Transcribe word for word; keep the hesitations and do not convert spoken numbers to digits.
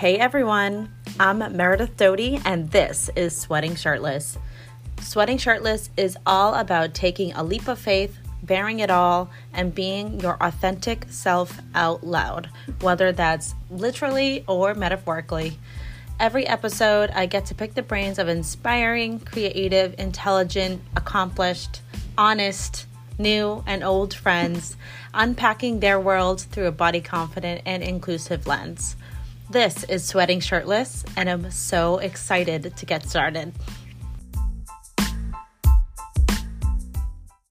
Hey everyone, I'm Meredith Doty and this is Sweating Shirtless. Sweating Shirtless is all about taking a leap of faith, bearing it all, and being your authentic self out loud, whether that's literally or metaphorically. Every episode, I get to pick the brains of inspiring, creative, intelligent, accomplished, honest, new and old friends, unpacking their worlds through a body confident and inclusive lens. This is Sweating Shirtless, and I'm so excited to get started.